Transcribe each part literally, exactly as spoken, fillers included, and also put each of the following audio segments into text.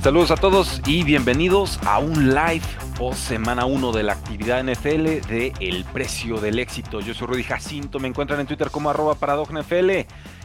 Saludos a todos y bienvenidos a un live o semana uno de la actividad N F L de El Precio del Éxito. Yo soy Rudy Jacinto, me encuentran en Twitter como arroba paradojnfl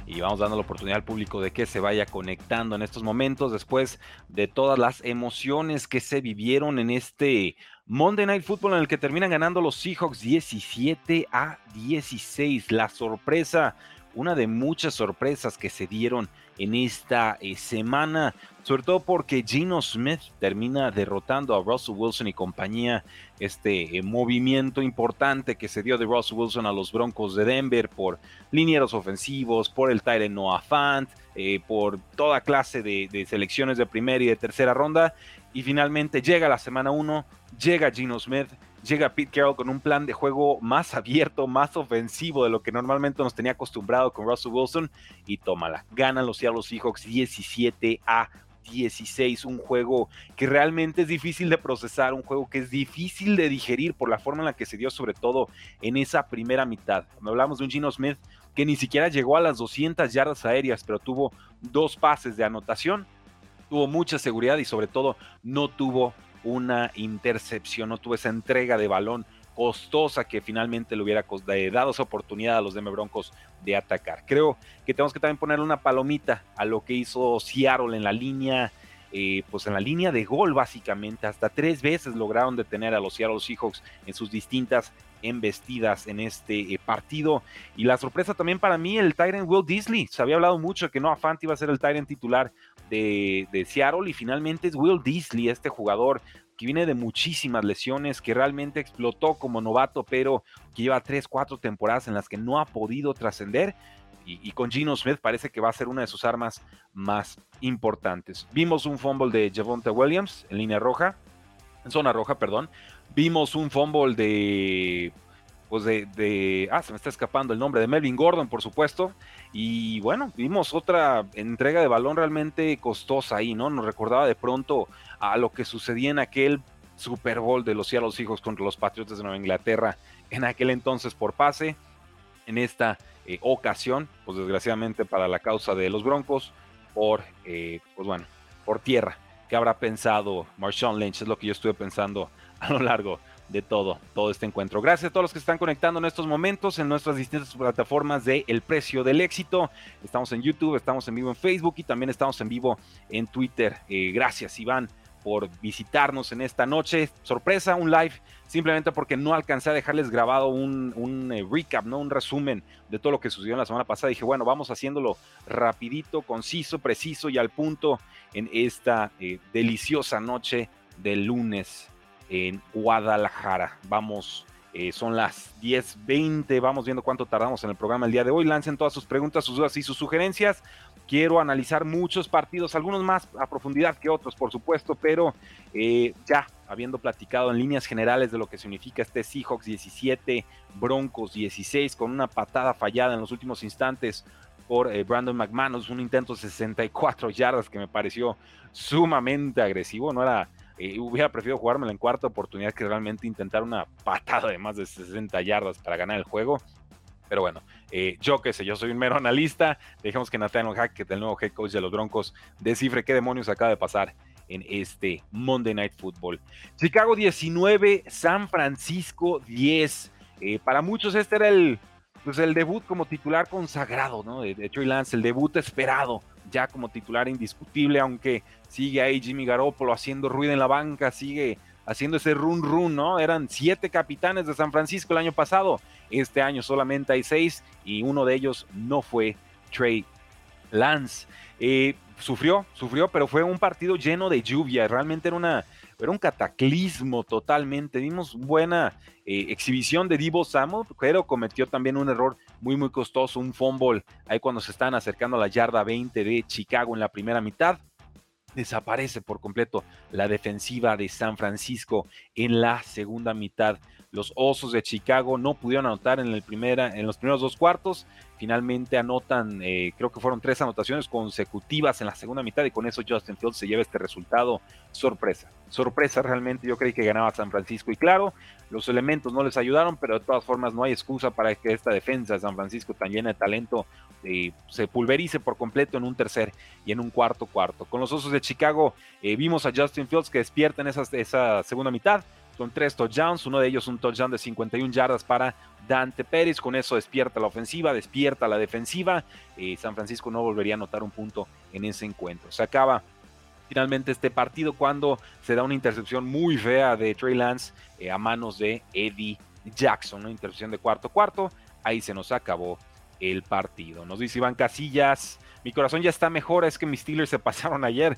y vamos dando la oportunidad al público de que se vaya conectando en estos momentos después de todas las emociones que se vivieron en este Monday Night Football en el que terminan ganando los Seahawks diecisiete a dieciséis. La sorpresa, una de muchas sorpresas que se dieron en esta eh, semana, sobre todo porque Geno Smith termina derrotando a Russell Wilson y compañía. Este eh, movimiento importante que se dio de Russell Wilson a los Broncos de Denver por linieros ofensivos, por el tight end Noah Fant, eh, por toda clase de, de selecciones de primera y de tercera ronda, y finalmente llega la semana uno, llega Geno Smith, llega Pete Carroll con un plan de juego más abierto, más ofensivo de lo que normalmente nos tenía acostumbrado con Russell Wilson, y tómala, ganan los Seattle Seahawks diecisiete a dieciséis, un juego que realmente es difícil de procesar, un juego que es difícil de digerir por la forma en la que se dio, sobre todo en esa primera mitad. Cuando hablamos de un Geno Smith que ni siquiera llegó a las doscientas yardas aéreas, pero tuvo dos pases de anotación, tuvo mucha seguridad y sobre todo no tuvo una intercepción, no tuvo esa entrega de balón costosa que finalmente le hubiera dado esa oportunidad a los Denver Broncos de atacar. Creo que tenemos que también ponerle una palomita a lo que hizo Seattle en la línea, eh, pues en la línea de gol básicamente. Hasta tres veces lograron detener a los Seattle Seahawks en sus distintas embestidas en este eh, partido. Y la sorpresa también para mí, el tight end Will Disley. Se había hablado mucho que Noah Fant iba a ser el tight end titular de, de Seattle y finalmente es Will Disley, este jugador que viene de muchísimas lesiones, que realmente explotó como novato, pero que lleva tres, cuatro temporadas en las que no ha podido trascender, y, y con Geno Smith parece que va a ser una de sus armas más importantes. Vimos un fumble de Javonte Williams en línea roja, en zona roja, perdón. Vimos un fumble de, pues de, de, ah, se me está escapando el nombre, de Melvin Gordon, por supuesto. Y bueno, vimos otra entrega de balón realmente costosa ahí, ¿no? Nos recordaba de pronto a lo que sucedía en aquel Super Bowl de los Seattle Seahawks contra los Patriotas de Nueva Inglaterra, en aquel entonces por pase. En esta eh, ocasión, pues desgraciadamente para la causa de los Broncos, por, eh, pues bueno, por tierra. ¿Qué habrá pensado Marshawn Lynch? Es lo que yo estuve pensando a lo largo de todo, todo este encuentro. Gracias a todos los que se están conectando en estos momentos en nuestras distintas plataformas de El Precio del Éxito. Estamos en YouTube, estamos en vivo en Facebook y también estamos en vivo en Twitter. Eh, gracias, Iván, por visitarnos en esta noche. Sorpresa, un live, simplemente porque no alcancé a dejarles grabado un, un recap, ¿no? Un resumen de todo lo que sucedió en la semana pasada. Dije, bueno, vamos haciéndolo rapidito, conciso, preciso y al punto en esta eh, deliciosa noche de lunes en Guadalajara. Vamos, eh, son las diez veinte, vamos viendo cuánto tardamos en el programa el día de hoy. Lancen todas sus preguntas, sus dudas y sus sugerencias. Quiero analizar muchos partidos, algunos más a profundidad que otros, por supuesto, pero eh, ya habiendo platicado en líneas generales de lo que significa este Seahawks diecisiete, Broncos dieciséis, con una patada fallada en los últimos instantes por eh, Brandon McManus, un intento de sesenta y cuatro yardas que me pareció sumamente agresivo, no era... Eh, hubiera preferido jugármela en cuarta oportunidad que realmente intentar una patada de más de sesenta yardas para ganar el juego. Pero bueno, eh, yo qué sé, yo soy un mero analista. Dejemos que Nathaniel Hackett, el nuevo head coach de los Broncos, descifre qué demonios acaba de pasar en este Monday Night Football. Chicago diecinueve, San Francisco diez. Eh, para muchos este era el, pues el debut como titular consagrado, ¿no? De, de Trey Lance, el debut esperado ya como titular indiscutible, aunque sigue ahí Jimmy Garoppolo haciendo ruido en la banca, sigue haciendo ese run run, ¿no? Eran siete capitanes de San Francisco el año pasado, este año solamente hay seis y uno de ellos no fue Trey Lance. Eh, sufrió, sufrió, pero fue un partido lleno de lluvia, realmente era una, pero un cataclismo totalmente. Vimos buena eh, exhibición de Deebo Samuel, pero cometió también un error muy, muy costoso, un fumble, ahí cuando se están acercando a la yarda veinte de Chicago en la primera mitad. Desaparece por completo la defensiva de San Francisco en la segunda mitad. Los Osos de Chicago no pudieron anotar en, el primera, en los primeros dos cuartos. Finalmente anotan, eh, creo que fueron tres anotaciones consecutivas en la segunda mitad, y con eso Justin Fields se lleva este resultado. Sorpresa, sorpresa realmente. Yo creí que ganaba San Francisco, y claro, los elementos no les ayudaron, pero de todas formas no hay excusa para que esta defensa de San Francisco, tan llena de talento, eh, se pulverice por completo en un tercer y en un cuarto cuarto. Con los Osos de Chicago eh, vimos a Justin Fields que despierta en esa, esa segunda mitad, con tres touchdowns, uno de ellos un touchdown de cincuenta y una yardas para Dante Pérez. Con eso despierta la ofensiva, despierta la defensiva. Eh, San Francisco no volvería a anotar un punto en ese encuentro. Se acaba finalmente este partido cuando se da una intercepción muy fea de Trey Lance eh, a manos de Eddie Jackson, una intercepción de cuarto cuarto. Ahí se nos acabó el partido. Nos dice Iván Casillas: mi corazón ya está mejor, es que mis Steelers se pasaron ayer.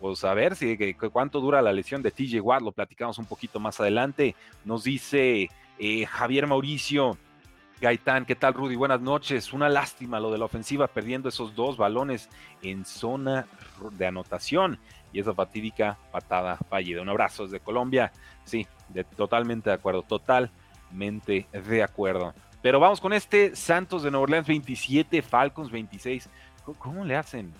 Pues a ver si, que, cuánto dura la lesión de T J Watt, lo platicamos un poquito más adelante. Nos dice eh, Javier Mauricio Gaitán: ¿qué tal, Rudy? Buenas noches. Una lástima lo de la ofensiva, perdiendo esos dos balones en zona de anotación y esa fatídica patada fallida. Un abrazo desde Colombia. Sí, de, totalmente de acuerdo, totalmente de acuerdo. Pero vamos con este Santos de Nueva Orleans veintisiete, Falcons veintiséis. ¿Cómo, cómo le hacen?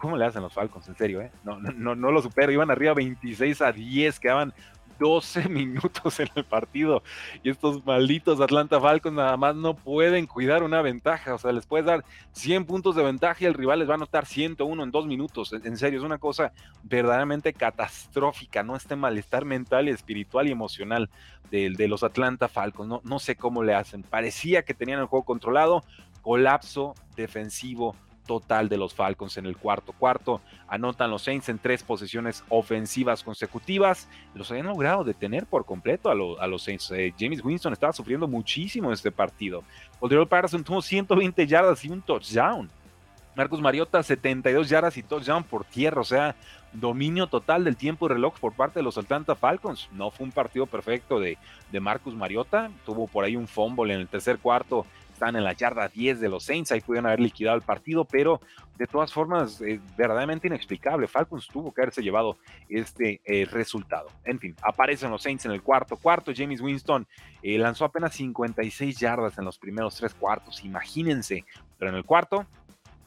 ¿Cómo le hacen los Falcons? En serio, ¿eh? No, no, no lo supero. Iban arriba veintiséis a diez, quedaban doce minutos en el partido. Y estos malditos Atlanta Falcons nada más no pueden cuidar una ventaja. O sea, les puedes dar cien puntos de ventaja y el rival les va a anotar ciento uno en dos minutos. En serio, es una cosa verdaderamente catastrófica, ¿no? Este malestar mental, espiritual y emocional de, de los Atlanta Falcons. No, no sé cómo le hacen. Parecía que tenían el juego controlado. Colapso defensivo total de los Falcons en el cuarto cuarto. Anotan los Saints en tres posesiones ofensivas consecutivas. Los habían logrado detener por completo a, lo, a los Saints. Eh, Jameis Winston estaba sufriendo muchísimo en este partido. Odell Patterson tuvo ciento veinte yardas y un touchdown. Marcus Mariota, setenta y dos yardas y touchdown por tierra. O sea, dominio total del tiempo y reloj por parte de los Atlanta Falcons. No fue un partido perfecto de, de Marcus Mariota. Tuvo por ahí un fumble en el tercer cuarto. Están en la yarda diez de los Saints, ahí pudieron haber liquidado el partido, pero de todas formas, eh, verdaderamente inexplicable. Falcons tuvo que haberse llevado este eh, resultado. En fin, aparecen los Saints en el cuarto cuarto. Jameis Winston eh, lanzó apenas cincuenta y seis yardas en los primeros tres cuartos, imagínense, pero en el cuarto,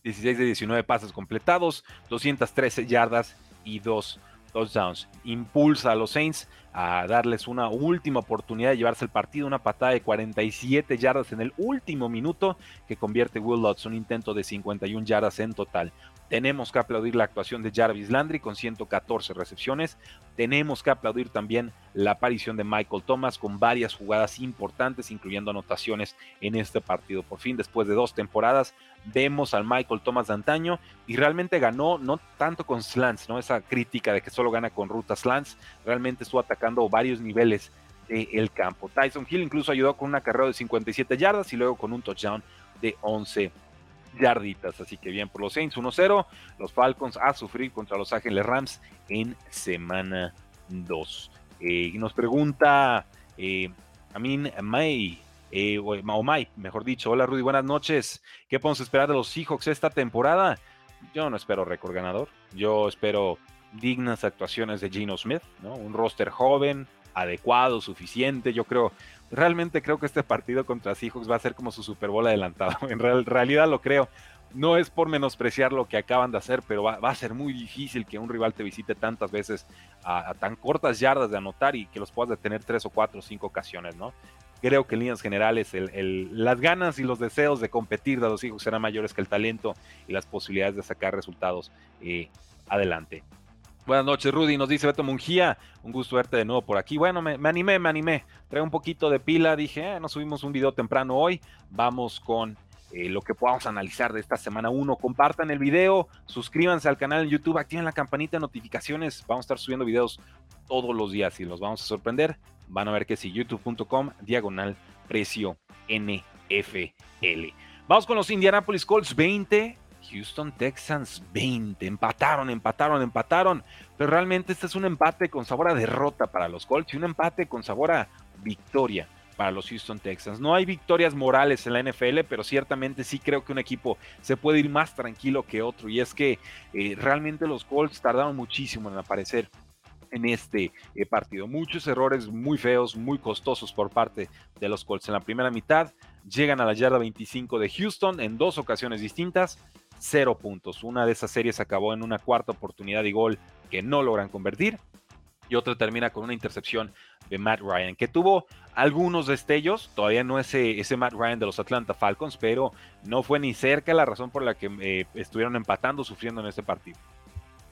dieciséis de diecinueve pases completados, doscientas trece yardas y dos touchdowns. Impulsa a los Saints a darles una última oportunidad de llevarse el partido, una patada de cuarenta y siete yardas en el último minuto que convierte Will Lutz, un intento de cincuenta y una yardas en total. Tenemos que aplaudir la actuación de Jarvis Landry con ciento catorce recepciones, tenemos que aplaudir también la aparición de Michael Thomas con varias jugadas importantes, incluyendo anotaciones en este partido. Por fin, después de dos temporadas, vemos al Michael Thomas de antaño, y realmente ganó no tanto con slants, ¿no? Esa crítica de que solo gana con rutas slants, realmente estuvo atacando varios niveles del campo. Tyson Hill incluso ayudó con una carrera de cincuenta y siete yardas y luego con un touchdown de once yarditas, así que bien por los Saints. Uno cero, los Falcons a sufrir contra los Ángeles Rams en semana dos. Eh, nos pregunta eh, Amin May, eh, o May, mejor dicho: hola Rudy, buenas noches, ¿qué podemos esperar de los Seahawks esta temporada? Yo no espero récord ganador, yo espero dignas actuaciones de Geno Smith, ¿no? Un roster joven, adecuado, suficiente. Yo creo, realmente creo que este partido contra Seahawks va a ser como su Super Bowl adelantado. En real, realidad lo creo. No es por menospreciar lo que acaban de hacer, pero va, va a ser muy difícil que un rival te visite tantas veces a, a tan cortas yardas de anotar y que los puedas detener tres o cuatro o cinco ocasiones, ¿no? Creo que en líneas generales el, el, las ganas y los deseos de competir de los Seahawks serán mayores que el talento y las posibilidades de sacar resultados eh, adelante. Buenas noches, Rudy, nos dice Beto Mungía, un gusto verte de nuevo por aquí. Bueno, me, me animé, me animé, traigo un poquito de pila, dije, eh, nos subimos un video temprano hoy, vamos con eh, lo que podamos analizar de esta semana uno. Compartan el video, suscríbanse al canal en YouTube, activen la campanita de notificaciones, vamos a estar subiendo videos todos los días y los vamos a sorprender. Van a ver que sí, youtube.com, diagonal, precio, N F L. Vamos con los Indianapolis Colts, 20 Houston Texans veinte, empataron, empataron, empataron, pero realmente este es un empate con sabor a derrota para los Colts y un empate con sabor a victoria para los Houston Texans. No hay victorias morales en la N F L, pero ciertamente sí creo que un equipo se puede ir más tranquilo que otro, y es que eh, realmente los Colts tardaron muchísimo en aparecer en este eh, partido. Muchos errores muy feos, muy costosos por parte de los Colts. En la primera mitad llegan a la yarda veinticinco de Houston en dos ocasiones distintas, cero puntos. Una de esas series acabó en una cuarta oportunidad y gol que no logran convertir, y otra termina con una intercepción de Matt Ryan, que tuvo algunos destellos. Todavía no es ese Matt Ryan de los Atlanta Falcons, pero no fue ni cerca la razón por la que eh, estuvieron empatando, sufriendo en este partido.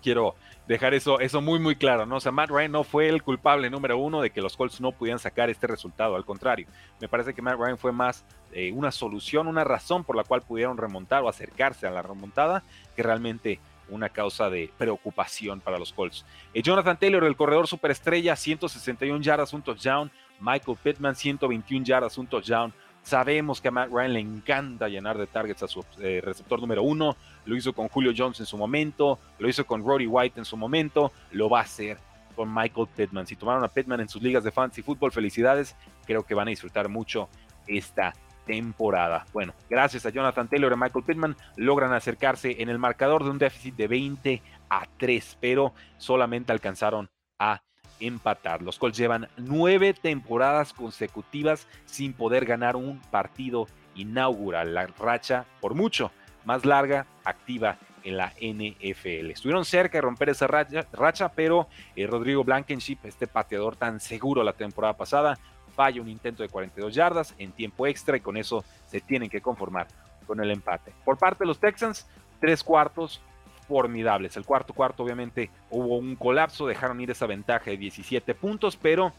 Quiero dejar eso, eso muy muy claro, ¿no? O sea, Matt Ryan no fue el culpable número uno de que los Colts no pudieran sacar este resultado. Al contrario, me parece que Matt Ryan fue más eh, una solución, una razón por la cual pudieron remontar o acercarse a la remontada, que realmente una causa de preocupación para los Colts. Eh, Jonathan Taylor, el corredor superestrella, ciento sesenta y una yardas, un touchdown. Michael Pittman, ciento veintiuna yardas, un touchdown. Sabemos que a Matt Ryan le encanta llenar de targets a su eh, receptor número uno. Lo hizo con Julio Jones en su momento, lo hizo con Roddy White en su momento, lo va a hacer con Michael Pittman. Si tomaron a Pittman en sus ligas de fantasy fútbol, felicidades, creo que van a disfrutar mucho esta temporada. Bueno, gracias a Jonathan Taylor y a Michael Pittman logran acercarse en el marcador de un déficit de veinte a tres, pero solamente alcanzaron a empatar. Los Colts llevan nueve temporadas consecutivas sin poder ganar un partido inaugural, la racha por mucho más larga activa en la N F L. Estuvieron cerca de romper esa racha, racha pero eh, Rodrigo Blankenship, este pateador tan seguro la temporada pasada, falla un intento de cuarenta y dos yardas en tiempo extra, y con eso se tienen que conformar con el empate. Por parte de los Texans, tres cuartos formidables. El cuarto cuarto obviamente hubo un colapso, dejaron ir esa ventaja de diecisiete puntos, pero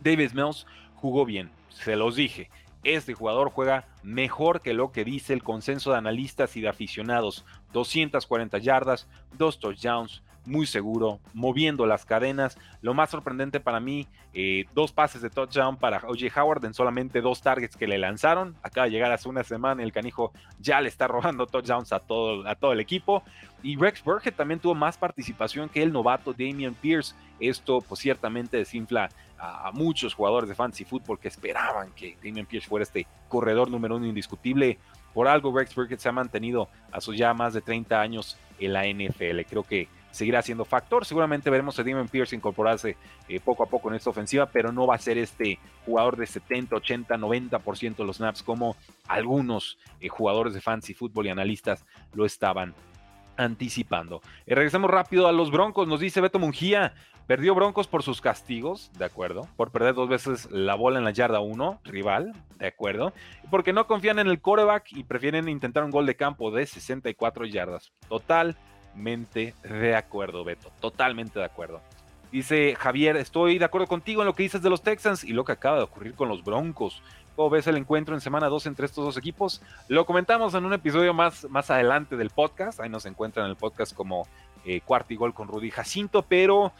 Davis Mills jugó bien. Se los dije, este jugador juega mejor que lo que dice el consenso de analistas y de aficionados. doscientas cuarenta yardas, dos touchdowns, muy seguro, moviendo las cadenas. Lo más sorprendente para mí, eh, dos pases de touchdown para O J Howard en solamente dos targets que le lanzaron. Acaba de llegar hace una semana, el canijo ya le está robando touchdowns a todo, a todo el equipo. Y Rex Burkhead también tuvo más participación que el novato Dameon Pierce. Esto pues ciertamente desinfla a, a muchos jugadores de fantasy fútbol que esperaban que Dameon Pierce fuera este corredor número uno indiscutible. Por algo Rex Burkhead se ha mantenido a sus ya más de treinta años en la N F L. Creo que seguirá siendo factor. Seguramente veremos a Dameon Pierce incorporarse eh, poco a poco en esta ofensiva, pero no va a ser este jugador de setenta, ochenta, noventa por ciento de los snaps como algunos eh, jugadores de fantasy fútbol y analistas lo estaban anticipando. Eh, regresamos rápido a los Broncos. Nos dice Beto Mungía, perdió Broncos por sus castigos, de acuerdo, por perder dos veces la bola en la yarda uno, rival, de acuerdo, porque no confían en el quarterback y prefieren intentar un gol de campo de sesenta y cuatro yardas. Total de acuerdo, Beto, totalmente de acuerdo. Dice Javier, estoy de acuerdo contigo en lo que dices de los Texans y lo que acaba de ocurrir con los Broncos. ¿Cómo ves el encuentro en semana dos entre estos dos equipos? Lo comentamos en un episodio más, más adelante del podcast. Ahí nos encuentran en el podcast como eh, Cuarto y Gol con Rudy Jacinto, pero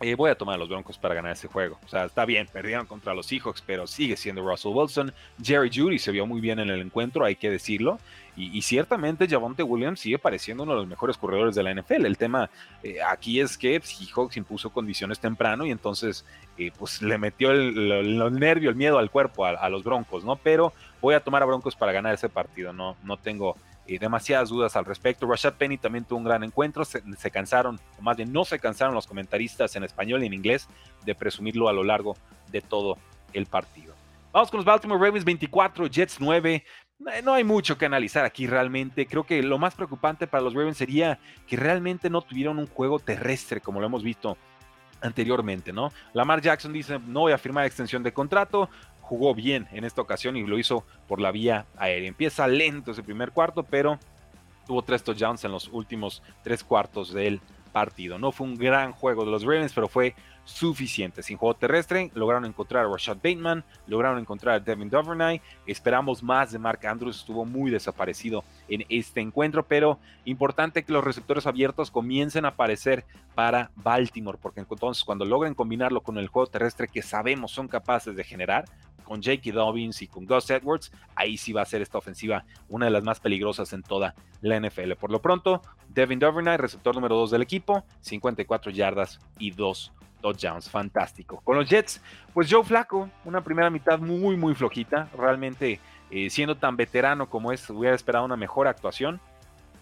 eh, voy a tomar a los Broncos para ganar ese juego. O sea, está bien, perdieron contra los Seahawks, pero sigue siendo Russell Wilson. Jerry Jeudy se vio muy bien en el encuentro, hay que decirlo. Y, y ciertamente Javonte Williams sigue pareciendo uno de los mejores corredores de la N F L. El tema eh, aquí es que Seahawks impuso condiciones temprano y entonces eh, pues le metió el, el, el nervio, el miedo al cuerpo a, a los Broncos, ¿no? Pero voy a tomar a Broncos para ganar ese partido, no, no tengo eh, demasiadas dudas al respecto. Rashad Penny también tuvo un gran encuentro, se, se cansaron, o más bien no se cansaron los comentaristas en español y en inglés de presumirlo a lo largo de todo el partido. Vamos con los Baltimore Ravens veinticuatro, Jets nueve. No hay mucho que analizar aquí realmente. Creo que lo más preocupante para los Ravens sería que realmente no tuvieron un juego terrestre como lo hemos visto anteriormente, ¿no? Lamar Jackson dice, no voy a firmar extensión de contrato. Jugó bien en esta ocasión y lo hizo por la vía aérea. Empieza lento ese primer cuarto, pero tuvo tres touchdowns en los últimos tres cuartos del partido. No fue un gran juego de los Ravens, pero fue suficiente. Sin juego terrestre, lograron encontrar a Rashad Bateman, lograron encontrar a Devin Duvernay. Esperamos más de Mark Andrews, estuvo muy desaparecido en este encuentro, pero importante que los receptores abiertos comiencen a aparecer para Baltimore, porque entonces cuando logren combinarlo con el juego terrestre que sabemos son capaces de generar, con J K Dobbins y con Gus Edwards, ahí sí va a ser esta ofensiva una de las más peligrosas en toda la N F L. Por lo pronto, Devin Duvernay, receptor número dos del equipo, cincuenta y cuatro yardas y dos touchdowns, fantástico. Con los Jets, pues Joe Flacco, una primera mitad muy, muy flojita, realmente eh, siendo tan veterano como es, hubiera esperado una mejor actuación.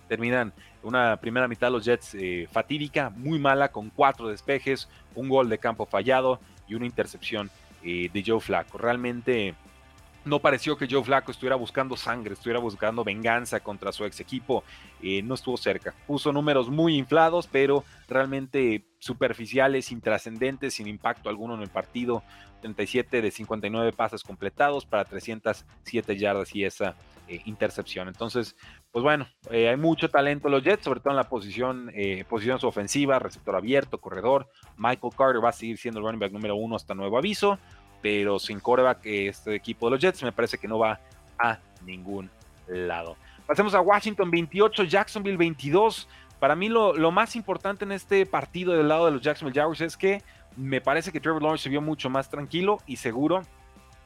Terminan una primera mitad los Jets eh, fatídica, muy mala, con cuatro despejes, un gol de campo fallado y una intercepción eh, de Joe Flacco. Realmente no pareció que Joe Flacco estuviera buscando sangre, estuviera buscando venganza contra su ex equipo, eh, no estuvo cerca. Puso números muy inflados, pero realmente superficiales, intrascendentes, sin impacto alguno en el partido. treinta y siete de cincuenta y nueve pases completados para trescientas siete yardas y esa eh, intercepción. Entonces, pues bueno, eh, hay mucho talento en los Jets, sobre todo en la posición, eh, posición ofensiva, receptor abierto, corredor. Michael Carter va a seguir siendo el running back número uno hasta nuevo aviso, pero sin quarterback este equipo de los Jets me parece que no va a ningún lado. Pasemos a Washington veintiocho, Jacksonville veintidós. Para mí lo, lo más importante en este partido del lado de los Jacksonville Jaguars es que me parece que Trevor Lawrence se vio mucho más tranquilo y seguro,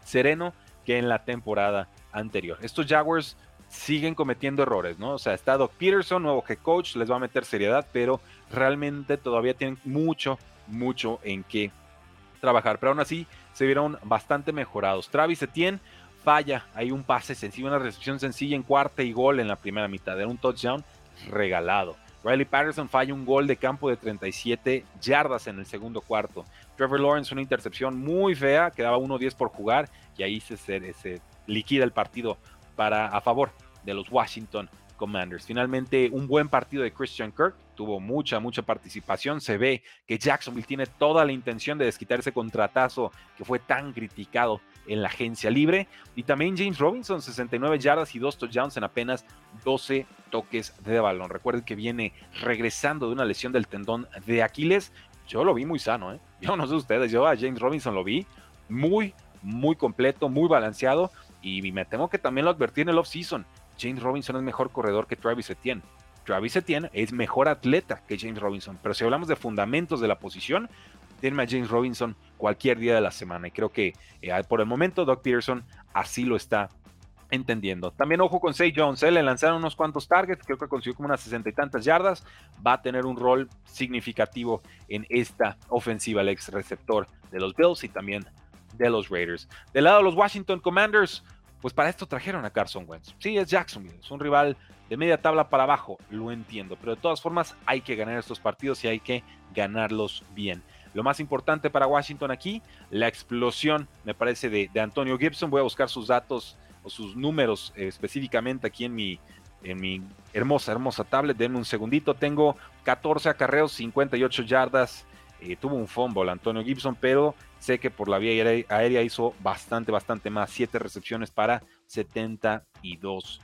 sereno, que en la temporada anterior. Estos Jaguars siguen cometiendo errores, ¿no? O sea, está Doug Peterson, nuevo head coach, les va a meter seriedad, pero realmente todavía tienen mucho, mucho en qué trabajar. Pero aún así, se vieron bastante mejorados. Travis Etienne falla, hay un pase sencillo, una recepción sencilla en cuarta y gol en la primera mitad. Era un touchdown regalado. Riley Patterson falla un gol de campo de treinta y siete yardas en el segundo cuarto. Trevor Lawrence una intercepción muy fea, quedaba uno diez por jugar y ahí se, se, se liquida el partido para, a favor de los Washington Commanders. Finalmente un buen partido de Christian Kirk, tuvo mucha, mucha participación. Se ve que Jacksonville tiene toda la intención de desquitar ese contratazo que fue tan criticado en la agencia libre. Y también James Robinson, sesenta y nueve yardas y dos touchdowns en apenas doce toques de balón. Recuerden que viene regresando de una lesión del tendón de Aquiles. Yo lo vi muy sano, ¿eh? Yo no sé ustedes, yo a James Robinson lo vi muy, muy completo, muy balanceado. Y me temo que también lo advertí en el offseason. James Robinson es mejor corredor que Travis Etienne. Travis Etienne es mejor atleta que James Robinson. Pero si hablamos de fundamentos de la posición, denme a James Robinson cualquier día de la semana. Y creo que eh, por el momento Doug Peterson así lo está entendiendo. También ojo con Zay Jones, ¿eh? Le lanzaron unos cuantos targets, creo que consiguió como unas sesenta y tantas yardas. Va a tener un rol significativo en esta ofensiva, el ex receptor de los Bills y también de los Raiders. Del lado de los Washington Commanders, pues para esto trajeron a Carson Wentz. Sí, es Jacksonville, es un rival de media tabla para abajo, lo entiendo, pero de todas formas hay que ganar estos partidos y hay que ganarlos bien. Lo más importante para Washington aquí, la explosión, me parece, de, de Antonio Gibson. Voy a buscar sus datos o sus números eh, específicamente aquí en mi, en mi hermosa, hermosa tablet. Denme un segundito. Tengo catorce acarreos, cincuenta y ocho yardas. Eh, tuvo un fumble Antonio Gibson, pero sé que por la vía aérea, aérea hizo bastante, bastante más. siete recepciones para setenta y dos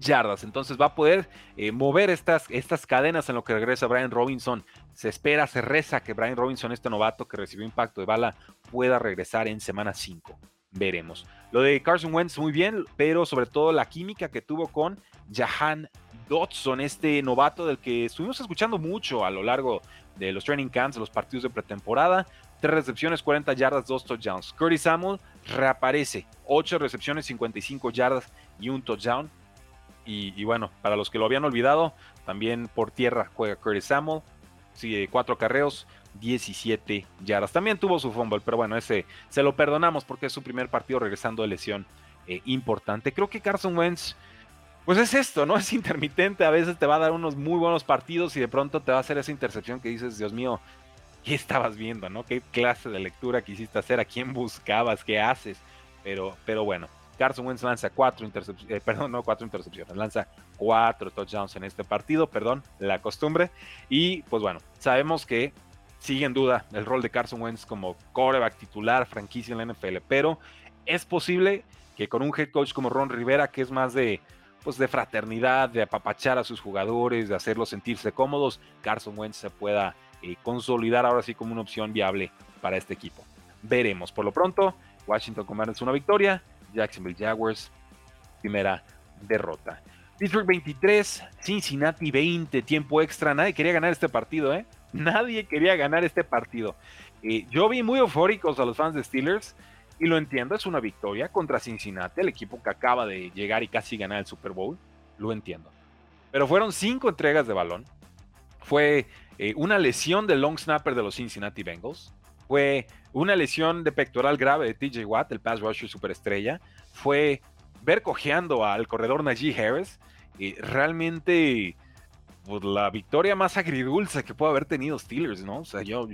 yardas. Entonces va a poder eh, mover estas, estas cadenas en lo que regresa Brian Robinson. Se espera, se reza que Brian Robinson, este novato que recibió impacto de bala, pueda regresar en semana cinco. Veremos. Lo de Carson Wentz muy bien, pero sobre todo la química que tuvo con Jahan Dotson, este novato del que estuvimos escuchando mucho a lo largo de los training camps, de los partidos de pretemporada. tres recepciones, cuarenta yardas, dos touchdowns. Curtis Samuel reaparece. ocho recepciones, cincuenta y cinco yardas y un touchdown. Y, y bueno, para los que lo habían olvidado, también por tierra juega Curtis Samuel. Sí, cuatro carreos, diecisiete yardas. También tuvo su fumble, pero bueno, ese se lo perdonamos porque es su primer partido regresando de lesión eh, importante. Creo que Carson Wentz, pues es esto, ¿no? Es intermitente, a veces te va a dar unos muy buenos partidos y de pronto te va a hacer esa intercepción que dices, Dios mío, ¿qué estabas viendo, no? ¿Qué clase de lectura quisiste hacer? ¿A quién buscabas? ¿Qué haces? Pero, pero bueno, Carson Wentz lanza cuatro intercepciones, eh, perdón, no cuatro intercepciones, lanza cuatro touchdowns en este partido, perdón, la costumbre. Y pues bueno, sabemos que sigue en duda el rol de Carson Wentz como quarterback titular, franquicia en la N F L, pero es posible que con un head coach como Ron Rivera, que es más de, pues de fraternidad, de apapachar a sus jugadores, de hacerlos sentirse cómodos, Carson Wentz se pueda eh, consolidar ahora sí como una opción viable para este equipo. Veremos. Por lo pronto, Washington Commanders una victoria, Jacksonville Jaguars primera derrota. Pittsburgh veintitrés, Cincinnati veinte, tiempo extra. Nadie quería ganar este partido, ¿eh? Nadie quería ganar este partido. Eh, yo vi muy eufóricos a los fans de Steelers. Y lo entiendo, es una victoria contra Cincinnati, el equipo que acaba de llegar y casi ganar el Super Bowl. Lo entiendo. Pero fueron cinco entregas de balón. Fue eh, una lesión del long snapper de los Cincinnati Bengals. Fue una lesión de pectoral grave de T J Watt, el pass rusher superestrella. Fue ver cojeando al corredor Najee Harris. Eh, realmente, pues, la victoria más agridulce que puede haber tenido Steelers, ¿no? O sea, yo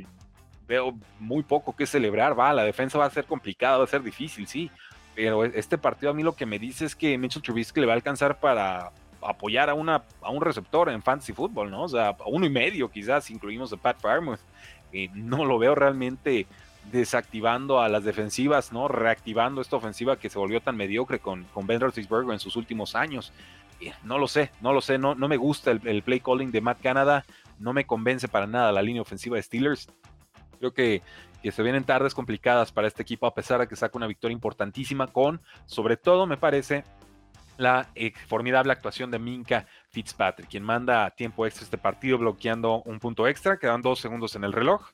veo muy poco que celebrar. Va, la defensa va a ser complicada, va a ser difícil, sí. Pero este partido a mí lo que me dice es que Mitchell Trubisky le va a alcanzar para apoyar a, una, a un receptor en fantasy fútbol, ¿no? O sea, a uno y medio quizás, incluimos a Pat Frymouth. Eh, no lo veo realmente desactivando a las defensivas, ¿no? Reactivando esta ofensiva que se volvió tan mediocre con, con Ben Roethlisberger en sus últimos años. Eh, no lo sé, no lo sé, no, no me gusta el, el play calling de Matt Canada, no me convence para nada la línea ofensiva de Steelers. Creo que, que se vienen tardes complicadas para este equipo, a pesar de que saca una victoria importantísima con, sobre todo me parece, la eh, formidable actuación de Minkah Fitzpatrick, quien manda a tiempo extra este partido bloqueando un punto extra, quedan dos segundos en el reloj,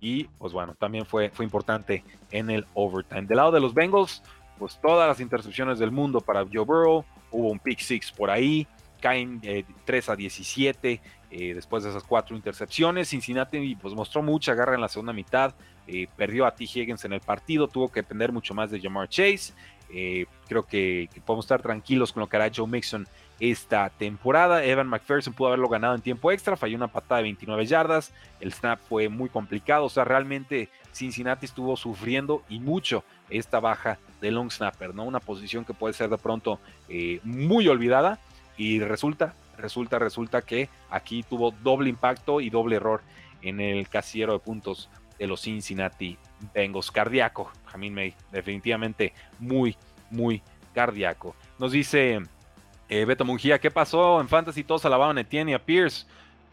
y pues bueno, también fue, fue importante en el overtime. Del lado de los Bengals, pues todas las intercepciones del mundo para Joe Burrow, hubo un pick six por ahí, caen eh, tres a diecisiete eh, después de esas cuatro intercepciones. Cincinnati pues mostró mucha garra en la segunda mitad, eh, perdió a T. Higgins en el partido, tuvo que depender mucho más de Jamar Chase. Eh, creo que, que podemos estar tranquilos con lo que hará Joe Mixon esta temporada. Evan McPherson pudo haberlo ganado en tiempo extra, falló una patada de veintinueve yardas, el snap fue muy complicado, o sea, realmente Cincinnati estuvo sufriendo y mucho esta baja de long snapper, ¿no? Una posición que puede ser de pronto eh, muy olvidada, y resulta, resulta, resulta que aquí tuvo doble impacto y doble error en el casillero de puntos de los Cincinnati Bengals. Cardíaco, Jamin May, definitivamente muy, muy cardíaco. Nos dice eh, Beto Mungía, ¿qué pasó en Fantasy? Todos alababan a Etienne y a Pierce.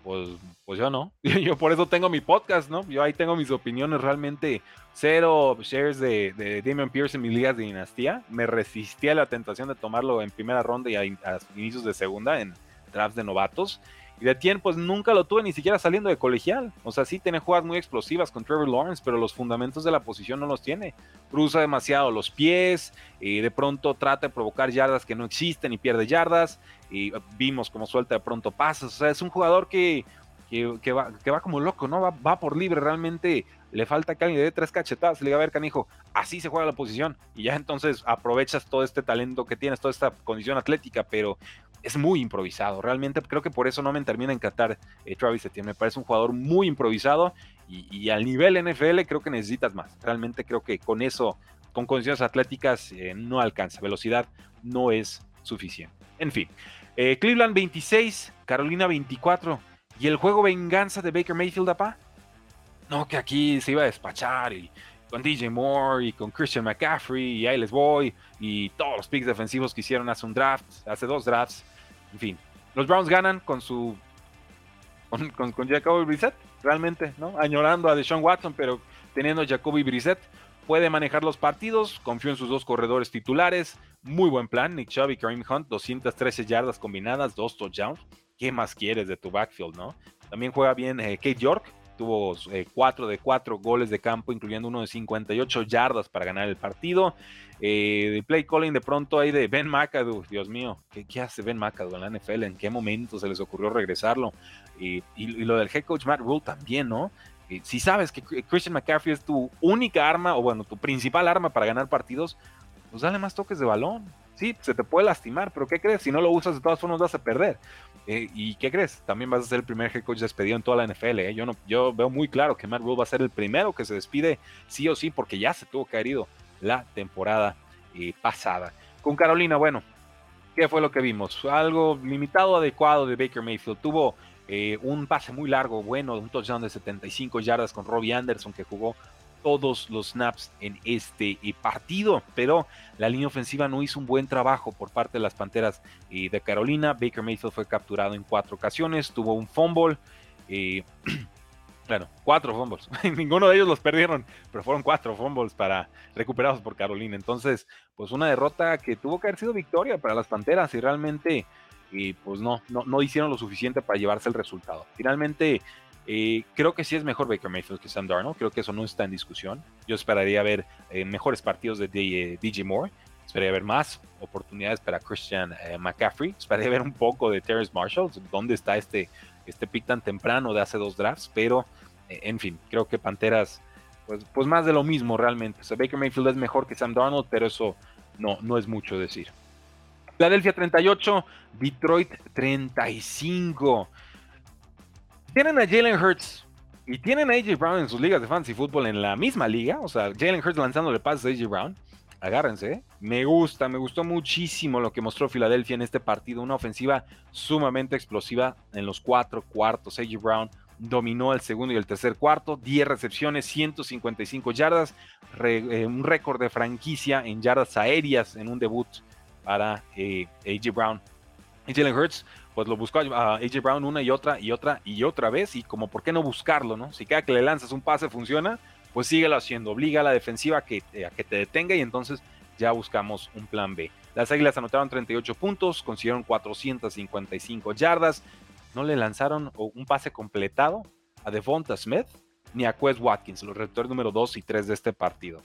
Pues, pues yo no, yo por eso tengo mi podcast, ¿no? Yo ahí tengo mis opiniones, realmente cero shares de, de Dameon Pierce en mis ligas de dinastía. Me resistí a la tentación de tomarlo en primera ronda y a, a inicios de segunda en drafts de novatos. Y de Etienne, pues nunca lo tuve ni siquiera saliendo de colegial. O sea, sí tiene jugadas muy explosivas con Trevor Lawrence, pero los fundamentos de la posición no los tiene. Cruza demasiado los pies, eh, de pronto trata de provocar yardas que no existen y pierde yardas. Y vimos cómo suelta de pronto pases. O sea, es un jugador que, que, que, va, que va como loco, ¿no? Va, va por libre, realmente le falta que alguien le dé tres cachetadas. Le diga, a ver, canijo, así se juega la posición. Y ya entonces aprovechas todo este talento que tienes, toda esta condición atlética, pero es muy improvisado, realmente creo que por eso no me termina de encantar eh, Travis Etienne, me parece un jugador muy improvisado y, y al nivel N F L creo que necesitas más, realmente creo que con eso, con condiciones atléticas eh, no alcanza, velocidad no es suficiente. En fin, eh, Cleveland veintiséis, Carolina veinticuatro, y el juego venganza de Baker Mayfield, ¿apá? No, que aquí se iba a despachar y con D J Moore y con Christian McCaffrey y ahí les voy, y todos los picks defensivos que hicieron hace un draft, hace dos drafts. En fin, los Browns ganan con su con, con, con Jacoby Brissett, realmente, ¿no? Añorando a Deshaun Watson, pero teniendo a Jacoby Brissett, puede manejar los partidos, confió en sus dos corredores titulares, muy buen plan. Nick Chubb y Kareem Hunt, doscientas trece yardas combinadas, dos touchdowns. ¿Qué más quieres de tu backfield, no? También juega bien eh, Kate York, tuvo eh, cuatro de cuatro goles de campo, incluyendo uno de cincuenta y ocho yardas para ganar el partido. Eh, el play calling de pronto ahí de Ben McAdoo, Dios mío, ¿qué, qué hace Ben McAdoo en la N F L? ¿En qué momento se les ocurrió regresarlo? Eh, y, y lo del head coach Matt Rule también, ¿no? Eh, si sabes que Christian McCaffrey es tu única arma, o bueno, tu principal arma para ganar partidos, pues dale más toques de balón. Sí, se te puede lastimar, pero ¿qué crees? Si no lo usas, de todas formas vas a perder. Eh, ¿Y qué crees? También vas a ser el primer head coach despedido en toda la N F L. ¿eh? Yo, no, yo veo muy claro que Matt Rule va a ser el primero que se despide sí o sí, porque ya se tuvo que haber ido la temporada eh, pasada. Con Carolina, bueno, ¿qué fue lo que vimos? Algo limitado, adecuado de Baker Mayfield. Tuvo eh, un pase muy largo, bueno, un touchdown de setenta y cinco yardas con Robbie Anderson, que jugó todos los snaps en este partido, pero la línea ofensiva no hizo un buen trabajo por parte de las Panteras de Carolina. Baker Mayfield fue capturado en cuatro ocasiones, tuvo un fumble, eh, bueno, cuatro fumbles, ninguno de ellos los perdieron, pero fueron cuatro fumbles para, recuperados por Carolina. Entonces, pues una derrota que tuvo que haber sido victoria para las Panteras y realmente, eh, pues no, no, no hicieron lo suficiente para llevarse el resultado. Finalmente, Eh, creo que sí es mejor Baker Mayfield que Sam Darnold, creo que eso no está en discusión. Yo esperaría ver eh, mejores partidos de D J Moore, esperaría ver más oportunidades para Christian eh, McCaffrey, esperaría ver un poco de Terrence Marshall, dónde está este, este pick tan temprano de hace dos drafts, pero eh, en fin, creo que Panteras, pues, pues más de lo mismo realmente. O sea, Baker Mayfield es mejor que Sam Darnold, pero eso no, no es mucho decir. Philadelphia treinta y ocho, Detroit treinta y cinco. Tienen a Jalen Hurts y tienen a A J Brown en sus ligas de fantasy fútbol en la misma liga. O sea, Jalen Hurts lanzándole pases a A J Brown. Agárrense. Me gusta, me gustó muchísimo lo que mostró Filadelfia en este partido. Una ofensiva sumamente explosiva en los cuatro cuartos. A J Brown dominó el segundo y el tercer cuarto. diez recepciones, ciento cincuenta y cinco yardas. Re, eh, un récord de franquicia en yardas aéreas en un debut para eh, A J Brown. Y Jalen Hurts, pues lo buscó a A J Brown una y otra y otra y otra vez, y como por qué no buscarlo, ¿no? Si cada que le lanzas un pase funciona, pues síguelo haciendo, obliga a la defensiva a que, a que te detenga y entonces ya buscamos un plan B. Las Águilas anotaron treinta y ocho puntos, consiguieron cuatrocientas cincuenta y cinco yardas, no le lanzaron un pase completado a Devonta Smith ni a Quez Watkins, los receptores número dos y tres de este partido.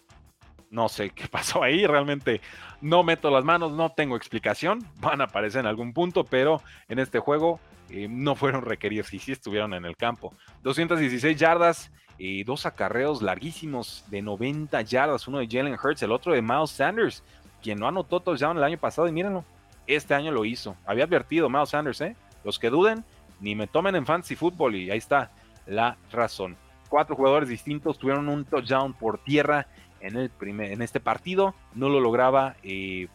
No sé qué pasó ahí, realmente no meto las manos, no tengo explicación, van a aparecer en algún punto, pero en este juego eh, no fueron requeridos y sí estuvieron en el campo. doscientas dieciséis yardas, eh, dos acarreos larguísimos de noventa yardas, uno de Jalen Hurts, el otro de Miles Sanders, quien no anotó touchdown el año pasado y mírenlo, este año lo hizo. Había advertido Miles Sanders, ¿eh? Los que duden, ni me tomen en fantasy fútbol y ahí está la razón. Cuatro jugadores distintos tuvieron un touchdown por tierra en el primer, en este partido, no lo lograba, eh,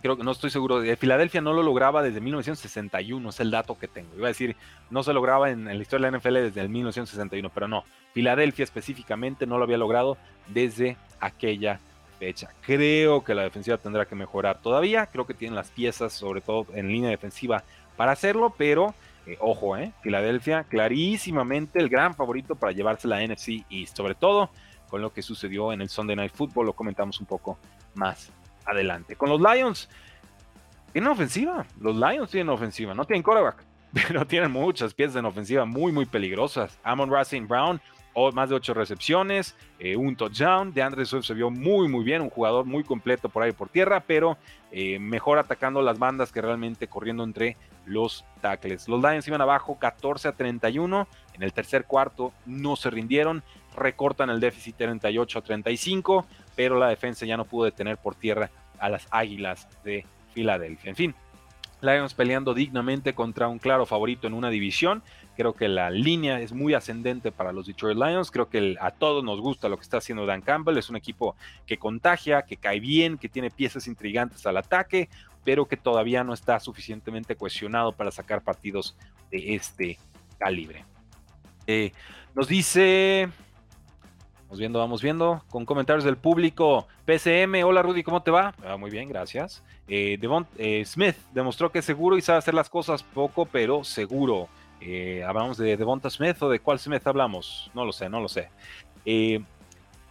creo que no estoy seguro, de Filadelfia no lo lograba desde mil novecientos sesenta y uno, es el dato que tengo, iba a decir, no se lograba en, en la historia de la N F L desde el mil novecientos sesenta y uno, pero no, Filadelfia específicamente no lo había logrado desde aquella fecha. Creo que la defensiva tendrá que mejorar todavía, creo que tienen las piezas, sobre todo en línea defensiva, para hacerlo, pero eh, ojo, eh, Filadelfia clarísimamente el gran favorito para llevarse la N F C y sobre todo con lo que sucedió en el Sunday Night Football, lo comentamos un poco más adelante. Con los Lions, tienen ofensiva, los Lions tienen ofensiva, no tienen quarterback, pero tienen muchas piezas en ofensiva muy, muy peligrosas. Amon-Ra Saint Brown, oh, más de ocho recepciones, eh, un touchdown, DeAndre Swift se vio muy, muy bien, un jugador muy completo por ahí por tierra, pero eh, mejor atacando las bandas que realmente corriendo entre los tackles. Los Lions iban abajo catorce a treinta y uno, en el tercer cuarto no se rindieron, recortan el déficit treinta y ocho a treinta y cinco, pero la defensa ya no pudo detener por tierra a las Águilas de Filadelfia. En fin, Lions peleando dignamente contra un claro favorito en una división. Creo que la línea es muy ascendente para los Detroit Lions. Creo que el, a todos nos gusta lo que está haciendo Dan Campbell. Es un equipo que contagia, que cae bien, que tiene piezas intrigantes al ataque, pero que todavía no está suficientemente cohesionado para sacar partidos de este calibre. Eh, nos dice... Vamos viendo, vamos viendo, con comentarios del público. P C M, hola Rudy, ¿cómo te va? Ah, muy bien, gracias. Eh, Devonta eh, Smith demostró que es seguro y sabe hacer las cosas poco, pero seguro. Eh, ¿Hablamos de Devonta Smith o de cuál Smith hablamos? No lo sé, no lo sé. Eh,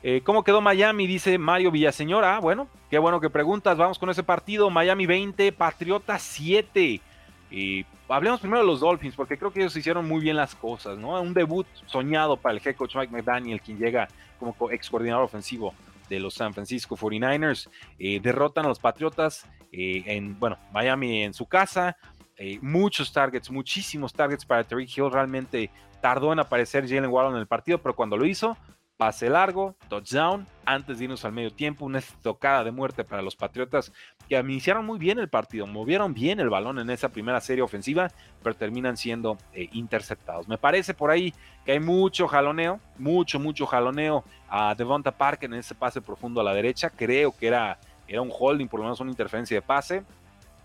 eh, ¿Cómo quedó Miami? Dice Mario Villaseñor. Ah, bueno, qué bueno que preguntas. Vamos con ese partido. Miami veinte, Patriotas siete. Y hablemos primero de los Dolphins, porque creo que ellos hicieron muy bien las cosas, ¿no? Un debut soñado para el head coach Mike McDaniel, quien llega como ex coordinador ofensivo de los San Francisco cuarenta y nueve ers. Eh, derrotan a los Patriotas eh, en, bueno, Miami en su casa. Eh, muchos targets, muchísimos targets para Tyreek Hill. Realmente tardó en aparecer Jalen Waddle en el partido, pero cuando lo hizo, pase largo, touchdown, antes de irnos al medio tiempo, una estocada de muerte para los Patriotas, que iniciaron muy bien el partido, movieron bien el balón en esa primera serie ofensiva, pero terminan siendo eh, interceptados. Me parece por ahí que hay mucho jaloneo, mucho, mucho jaloneo a Devonta Parker en ese pase profundo a la derecha, creo que era, era un holding, por lo menos una interferencia de pase,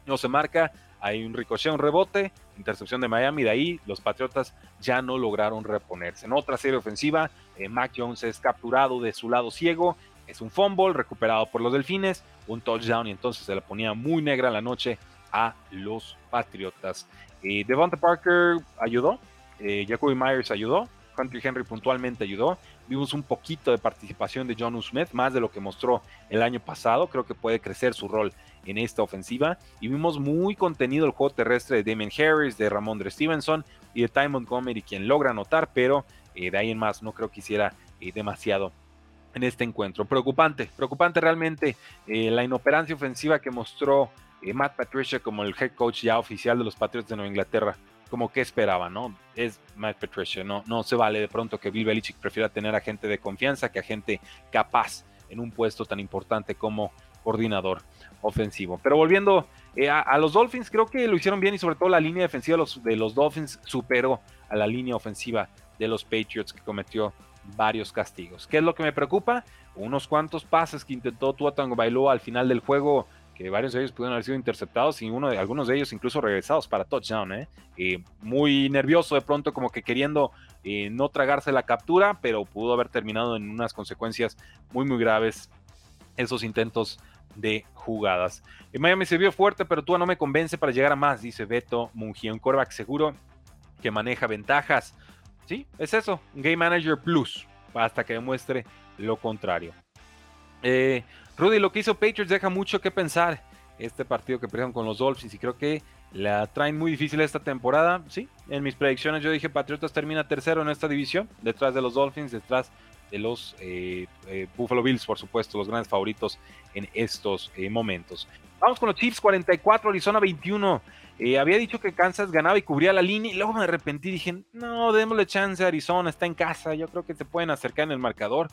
no se marca, hay un ricochet, un rebote, intercepción de Miami, de ahí los Patriotas ya no lograron reponerse. En otra serie ofensiva, eh, Mac Jones es capturado de su lado ciego, es un fumble recuperado por los Delfines, un touchdown y entonces se le ponía muy negra la noche a los Patriotas. Eh, Devonta Parker ayudó, eh, Jacoby Myers ayudó, Huntley Henry puntualmente ayudó. Vimos un poquito de participación de Geno Smith, más de lo que mostró el año pasado. Creo que puede crecer su rol en esta ofensiva. Y vimos muy contenido el juego terrestre de Damien Harris, de Ramondre Stevenson y de Ty Montgomery, quien logra anotar, pero eh, de ahí en más no creo que hiciera eh, demasiado en este encuentro. Preocupante, preocupante realmente eh, la inoperancia ofensiva que mostró eh, Matt Patricia como el head coach ya oficial de los Patriots de Nueva Inglaterra. Como que esperaba, ¿no? Es Matt Patricia, no, no se vale de pronto que Bill Belichick prefiera tener a gente de confianza que a gente capaz en un puesto tan importante como coordinador ofensivo. Pero volviendo eh, a, a los Dolphins, creo que lo hicieron bien y sobre todo la línea defensiva de los, de los Dolphins superó a la línea ofensiva de los Patriots, que cometió varios castigos. ¿Qué es lo que me preocupa? Unos cuantos pases que intentó Tua Tagovailoa al final del juego, que varios de ellos pudieron haber sido interceptados y uno de, algunos de ellos incluso regresados para touchdown. ¿eh? Eh, muy nervioso de pronto, como que queriendo eh, no tragarse la captura, pero pudo haber terminado en unas consecuencias muy muy graves esos intentos de jugadas. Eh, Miami se vio fuerte, pero Tua no me convence para llegar a más, dice Beto Mungía, un quarterback seguro que maneja ventajas. Sí, es eso, un Game Manager Plus, hasta que demuestre lo contrario. Eh, Rudy, lo que hizo Patriots deja mucho que pensar. Este partido que perdieron con los Dolphins y creo que la traen muy difícil esta temporada. Sí, en mis predicciones yo dije Patriotas termina tercero en esta división, detrás de los Dolphins, detrás de los eh, eh, Buffalo Bills, por supuesto, los grandes favoritos en estos eh, momentos. Vamos con los Chiefs, cuarenta y cuatro, Arizona veintiuno. Eh, había dicho que Kansas ganaba y cubría la línea y luego me arrepentí y dije, no, démosle chance a Arizona, está en casa, yo creo que se pueden acercar en el marcador.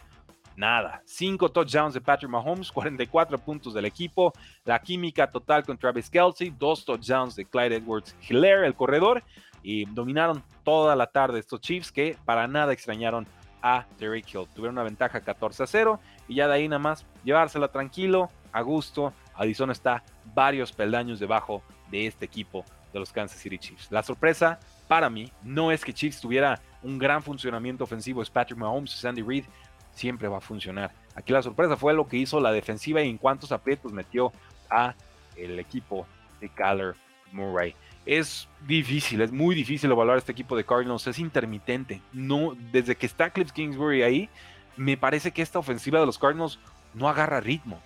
Nada, cinco touchdowns de Patrick Mahomes, cuarenta y cuatro puntos del equipo, la química total con Travis Kelce, dos touchdowns de Clyde Edwards-Helaire, el corredor, y dominaron toda la tarde estos Chiefs que para nada extrañaron a Tyreek Hill. Tuvieron una ventaja catorce a cero y ya de ahí nada más llevársela tranquilo, a gusto. Arizona está varios peldaños debajo de este equipo de los Kansas City Chiefs. La sorpresa para mí no es que Chiefs tuviera un gran funcionamiento ofensivo, es Patrick Mahomes, es Andy Reid, siempre va a funcionar. Aquí la sorpresa fue lo que hizo la defensiva y en cuántos aprietos metió a el equipo de Kyler Murray. Es difícil, es muy difícil evaluar este equipo de Cardinals, es intermitente. No, desde que está Cliff Kingsbury ahí, me parece que esta ofensiva de los Cardinals no agarra ritmo.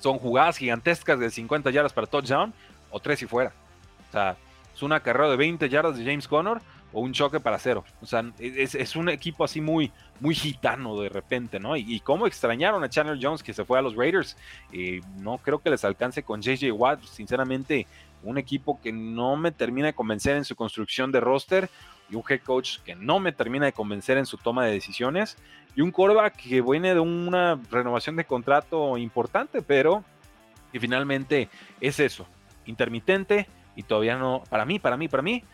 Son jugadas gigantescas de cincuenta yardas para touchdown o tres y fuera. O sea, es un acarreo de veinte yardas de James Conner o un choque para cero. O sea, es, es un equipo así muy, muy gitano de repente, ¿no? Y, y cómo extrañaron a Chandler Jones, que se fue a los Raiders. Eh, no creo que les alcance con J J Watt. Sinceramente, un equipo que no me termina de convencer en su construcción de roster y un head coach que no me termina de convencer en su toma de decisiones y un quarterback que viene de una renovación de contrato importante, pero que finalmente es eso, intermitente y todavía no, para mí, para mí, para mí,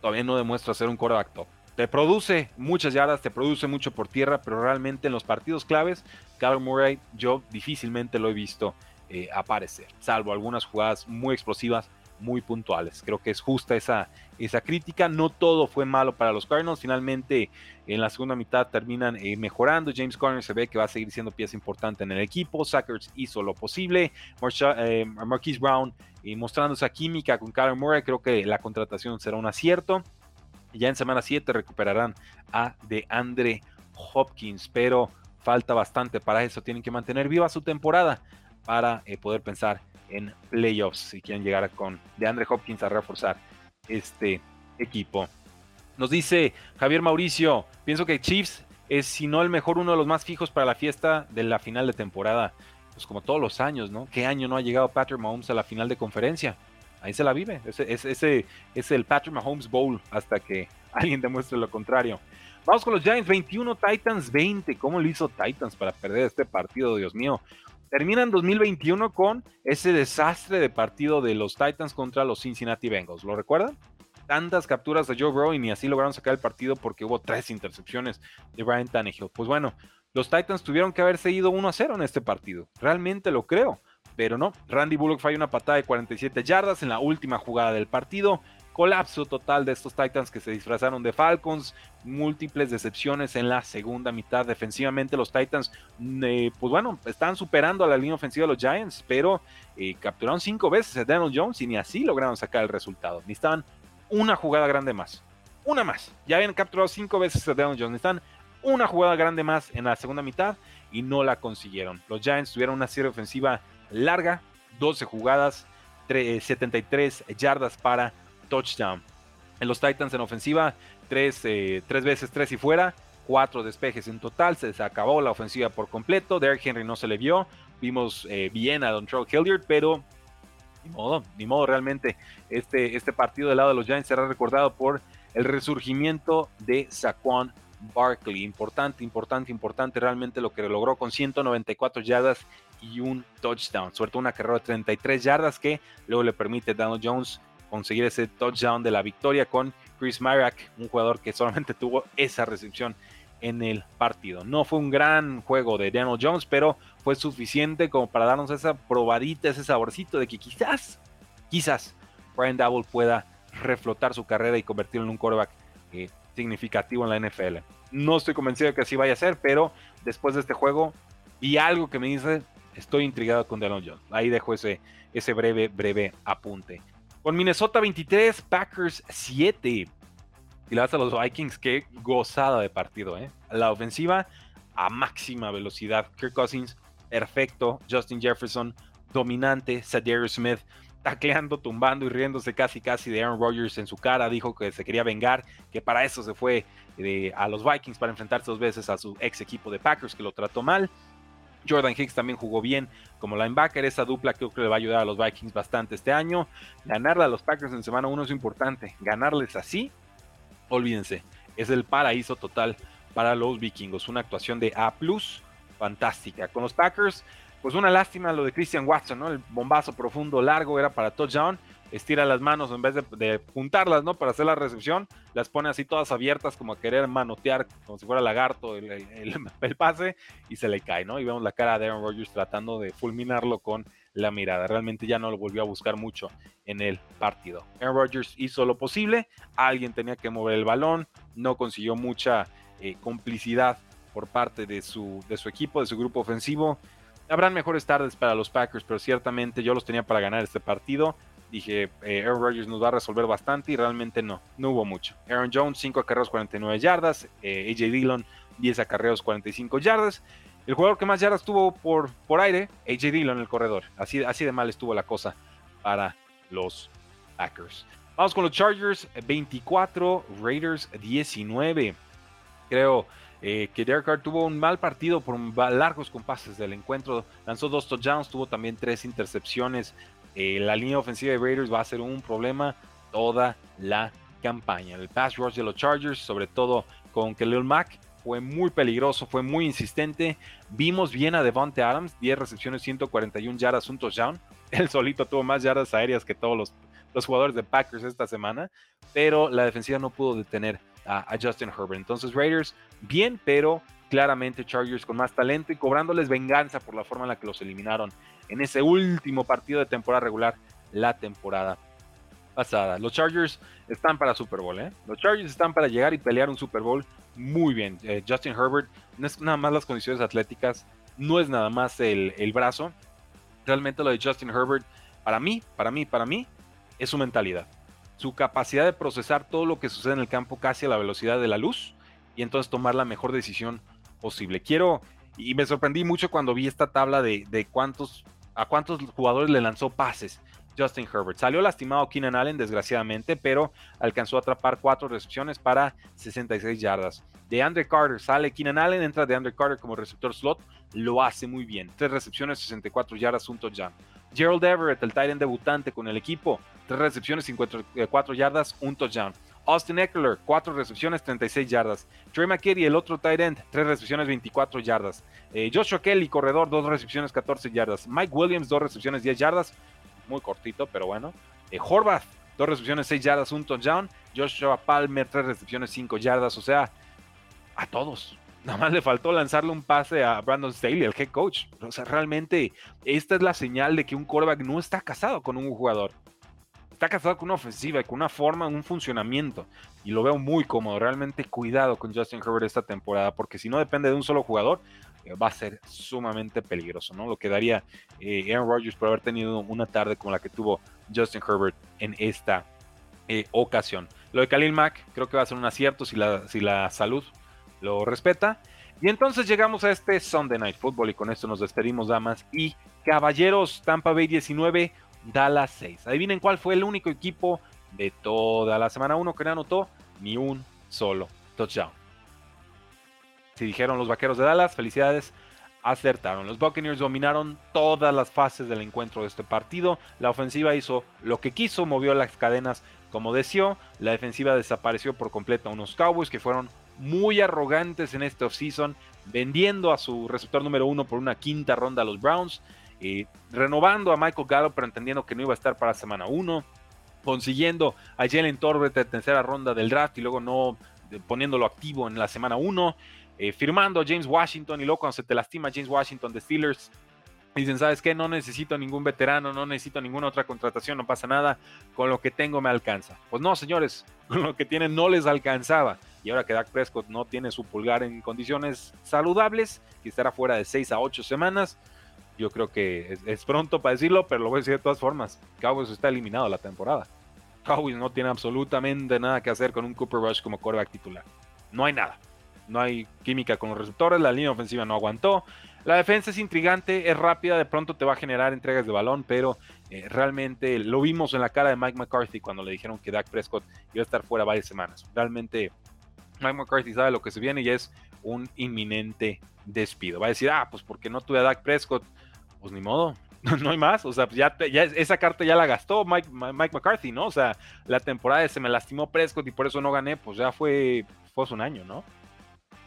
todavía no demuestra ser un quarterback top. Te produce muchas yardas, te produce mucho por tierra, pero realmente en los partidos claves, Kyler Murray yo difícilmente lo he visto eh, aparecer, salvo algunas jugadas muy explosivas, muy puntuales. Creo que es justa esa, esa crítica. No todo fue malo para los Cardinals. Finalmente, en la segunda mitad terminan eh, mejorando. James Conner se ve que va a seguir siendo pieza importante en el equipo. Sackers hizo lo posible. Marcha, eh, Marquise Brown eh, mostrando esa química con Kyler Murray. Creo que la contratación será un acierto. Ya en semana siete recuperarán a DeAndre Hopkins, pero falta bastante para eso. Tienen que mantener viva su temporada para eh, poder pensar en playoffs, si quieren llegar con DeAndre Hopkins a reforzar este equipo. Nos dice Javier Mauricio, pienso que Chiefs es, si no el mejor, uno de los más fijos para la fiesta de la final de temporada. Pues como todos los años, ¿no? ¿Qué año no ha llegado Patrick Mahomes a la final de conferencia? Ahí se la vive. Ese, ese, ese es el Patrick Mahomes Bowl hasta que alguien demuestre lo contrario. Vamos con los Giants veintiuno, Titans veinte. ¿Cómo lo hizo Titans para perder este partido? Dios mío. Terminan dos mil veintiuno con ese desastre de partido de los Titans contra los Cincinnati Bengals. ¿Lo recuerdan? Tantas capturas de Joe Burrow y ni así lograron sacar el partido porque hubo tres intercepciones de Brian Tannehill. Pues bueno, los Titans tuvieron que haberse ido uno a cero en este partido. Realmente lo creo, pero no. Randy Bullock falló una patada de cuarenta y siete yardas en la última jugada del partido. Colapso total de estos Titans que se disfrazaron de Falcons, múltiples decepciones en la segunda mitad. Defensivamente los Titans, eh, pues bueno, están superando a la línea ofensiva de los Giants, pero eh, capturaron cinco veces a Daniel Jones y ni así lograron sacar el resultado. Necesitaban una jugada grande más, una más. Ya habían capturado cinco veces a Daniel Jones. Están una jugada grande más en la segunda mitad y no la consiguieron. Los Giants tuvieron una serie ofensiva larga, doce jugadas, setenta y tres yardas para touchdown. En los Titans en ofensiva, tres, eh, tres veces tres y fuera, cuatro despejes en total. Se acabó la ofensiva por completo. Derrick Henry no se le vio. Vimos eh, bien a Dontrell Hilliard, pero ni modo, ni modo realmente. Este, este partido del lado de los Giants será recordado por el resurgimiento de Saquon Barkley. Importante, importante, importante realmente lo que logró con ciento noventa y cuatro yardas y un touchdown. Sobre todo una carrera de treinta y tres yardas que luego le permite a Daniel Jones conseguir ese touchdown de la victoria con Chris Myrak, un jugador que solamente tuvo esa recepción en el partido. No fue un gran juego de Daniel Jones, pero fue suficiente como para darnos esa probadita, ese saborcito de que quizás, quizás Brian Daboll pueda reflotar su carrera y convertirlo en un quarterback eh, significativo en la N F L. No estoy convencido de que así vaya a ser, pero después de este juego y algo que me dice, estoy intrigado con Daniel Jones. Ahí dejo ese, ese breve, breve apunte. Con Minnesota veintitrés, Packers siete. Y le das a los Vikings, qué gozada de partido, ¿eh? La ofensiva a máxima velocidad. Kirk Cousins, perfecto. Justin Jefferson, dominante. Zadarius Smith, tacleando, tumbando y riéndose casi casi de Aaron Rodgers en su cara. Dijo que se quería vengar, que para eso se fue de, a los Vikings, para enfrentarse dos veces a su ex equipo de Packers, que lo trató mal. Jordan Hicks también jugó bien como linebacker. Esa dupla creo que le va a ayudar a los Vikings bastante este año. Ganarle a los Packers en semana uno es importante. Ganarles así, olvídense, es el paraíso total para los vikingos. Una actuación de A plus, fantástica. Con los Packers, pues una lástima lo de Christian Watson, ¿no? El bombazo profundo, largo, era para touchdown. Estira las manos en vez de, de juntarlas, ¿no? Para hacer la recepción, las pone así todas abiertas como a querer manotear, como si fuera lagarto el, el, el, el pase, y se le cae, ¿no? Y vemos la cara de Aaron Rodgers tratando de fulminarlo con la mirada. Realmente ya no lo volvió a buscar mucho en el partido. Aaron Rodgers hizo lo posible, alguien tenía que mover el balón, no consiguió mucha eh, complicidad por parte de su, de su equipo, de su grupo ofensivo. Habrán mejores tardes para los Packers, pero ciertamente yo los tenía para ganar este partido. Dije, eh, Aaron Rodgers nos va a resolver bastante y realmente no, no hubo mucho. Aaron Jones, cinco acarreos, cuarenta y nueve yardas. Eh, A J Dillon, diez acarreos, cuarenta y cinco yardas. El jugador que más yardas tuvo por, por aire, A J Dillon, el corredor. Así, así de mal estuvo la cosa para los Packers. Vamos con los Chargers, veinticuatro, Raiders, diecinueve. Creo eh, que Derek Carr tuvo un mal partido por largos compases del encuentro. Lanzó dos touchdowns, tuvo también tres intercepciones. Eh, la línea ofensiva de Raiders va a ser un problema toda la campaña. El pass rush de los Chargers, sobre todo con Khalil Mack, fue muy peligroso, fue muy insistente. Vimos bien a Devontae Adams, diez recepciones, ciento cuarenta y una yardas, un touchdown. Él solito tuvo más yardas aéreas que todos los, los jugadores de Packers esta semana, pero la defensiva no pudo detener a, a Justin Herbert. Entonces Raiders bien, pero claramente Chargers con más talento y cobrándoles venganza por la forma en la que los eliminaron en ese último partido de temporada regular la temporada pasada. Los Chargers están para Super Bowl, ¿eh? Los Chargers están para llegar y pelear un Super Bowl muy bien. Eh, Justin Herbert no es nada más las condiciones atléticas, no es nada más el, el brazo. Realmente lo de Justin Herbert, para mí, para mí, para mí, es su mentalidad. Su capacidad de procesar todo lo que sucede en el campo casi a la velocidad de la luz y entonces tomar la mejor decisión posible. Quiero, y me sorprendí mucho cuando vi esta tabla de, de cuántos, a cuántos jugadores le lanzó pases Justin Herbert. Salió lastimado Keenan Allen, desgraciadamente, pero alcanzó a atrapar cuatro recepciones para sesenta y seis yardas. DeAndre Carter, sale Keenan Allen, entra DeAndre Carter como receptor slot, lo hace muy bien. Tres recepciones, sesenta y cuatro yardas, un touchdown. Gerald Everett, el tight end debutante con el equipo, tres recepciones, cincuenta y cuatro yardas, un touchdown. Austin Eckler, cuatro recepciones, treinta y seis yardas. Trey McKitty, el otro tight end, tres recepciones, veinticuatro yardas. Eh, Joshua Kelly, corredor, dos recepciones, catorce yardas. Mike Williams, dos recepciones, diez yardas. Muy cortito, pero bueno. Eh, Horvath, dos recepciones, seis yardas, un touchdown. Joshua Palmer, tres recepciones, cinco yardas. O sea, a todos. Nada más le faltó lanzarle un pase a Brandon Staley, el head coach. O sea, realmente esta es la señal de que un quarterback no está casado con un jugador. Está casado con una ofensiva, con una forma, un funcionamiento. Y lo veo muy cómodo. Realmente cuidado con Justin Herbert esta temporada. Porque si no depende de un solo jugador, eh, va a ser sumamente peligroso, ¿no? Lo que daría eh, Aaron Rodgers por haber tenido una tarde como la que tuvo Justin Herbert en esta eh, ocasión. Lo de Khalil Mack creo que va a ser un acierto si la, si la salud lo respeta. Y entonces llegamos a este Sunday Night Football y con esto nos despedimos, damas y caballeros. Tampa Bay diecinueve, Dallas seis. Adivinen cuál fue el único equipo de toda la semana uno que no anotó ni un solo touchdown. Si dijeron los Vaqueros de Dallas, felicidades, acertaron. Los Buccaneers dominaron todas las fases del encuentro de este partido. La ofensiva hizo lo que quiso, movió las cadenas como deseó. La defensiva desapareció por completo a unos Cowboys que fueron muy arrogantes en este offseason, vendiendo a su receptor número uno por una quinta ronda a los Browns, eh, renovando a Michael Gallup pero entendiendo que no iba a estar para semana uno, consiguiendo a Jalen Tolbert de tercera ronda del draft y luego no de, poniéndolo activo en la semana uno, eh, firmando a James Washington y luego cuando se te lastima James Washington de Steelers dicen, ¿sabes qué? No necesito ningún veterano, no necesito ninguna otra contratación, no pasa nada, con lo que tengo me alcanza. Pues no, señores, con lo que tienen no les alcanzaba. Y ahora que Dak Prescott no tiene su pulgar en condiciones saludables, que estará fuera de seis a ocho semanas, yo creo que es, es pronto para decirlo, pero lo voy a decir de todas formas. Cowboys está eliminado la temporada. Cowboys no tiene absolutamente nada que hacer con un Cooper Rush como quarterback titular. No hay nada. No hay química con los receptores, la línea ofensiva no aguantó. La defensa es intrigante, es rápida, de pronto te va a generar entregas de balón, pero eh, realmente lo vimos en la cara de Mike McCarthy cuando le dijeron que Dak Prescott iba a estar fuera varias semanas. Realmente Mike McCarthy sabe lo que se viene y es un inminente despido. Va a decir, ah, pues porque no tuve a Dak Prescott, pues ni modo, no hay más. O sea, ya, te, ya esa carta ya la gastó Mike, Mike McCarthy, ¿no? O sea, la temporada de se me lastimó Prescott y por eso no gané, pues ya fue, fue hace un año, ¿no?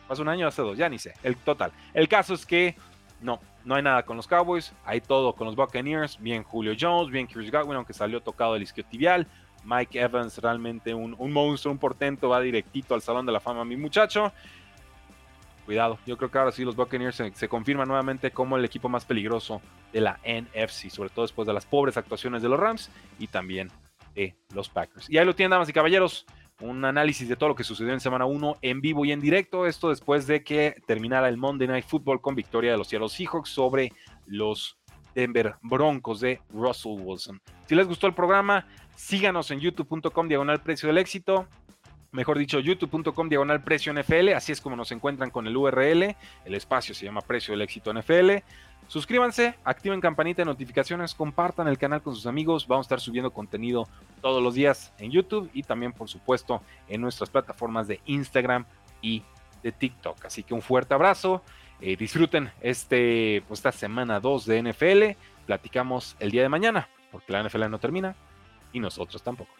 Hace un año, hace dos, ya ni sé, el total. El caso es que no, no hay nada con los Cowboys, hay todo con los Buccaneers, bien Julio Jones, bien Chris Godwin, aunque salió tocado el isquiotibial, Mike Evans realmente un, un monstruo, un portento, va directito al Salón de la Fama, mi muchacho. Cuidado, yo creo que ahora sí los Buccaneers se, se confirman nuevamente como el equipo más peligroso de la N F C, sobre todo después de las pobres actuaciones de los Rams y también de los Packers. Y ahí lo tienen, damas y caballeros. Un análisis de todo lo que sucedió en semana uno en vivo y en directo. Esto después de que terminara el Monday Night Football con victoria de los Seattle Seahawks sobre los Denver Broncos de Russell Wilson. Si les gustó el programa, síganos en youtube.com diagonal precio del éxito. Mejor dicho, youtube.com diagonal precio NFL. Así es como nos encuentran con el U R L. El espacio se llama Precio del Éxito N F L. Suscríbanse, activen campanita de notificaciones, compartan el canal con sus amigos. Vamos a estar subiendo contenido todos los días en YouTube y también, por supuesto, en nuestras plataformas de Instagram y de TikTok. Así que un fuerte abrazo. Eh, disfruten este, pues, esta semana dos de N F L. Platicamos el día de mañana, porque la N F L no termina y nosotros tampoco.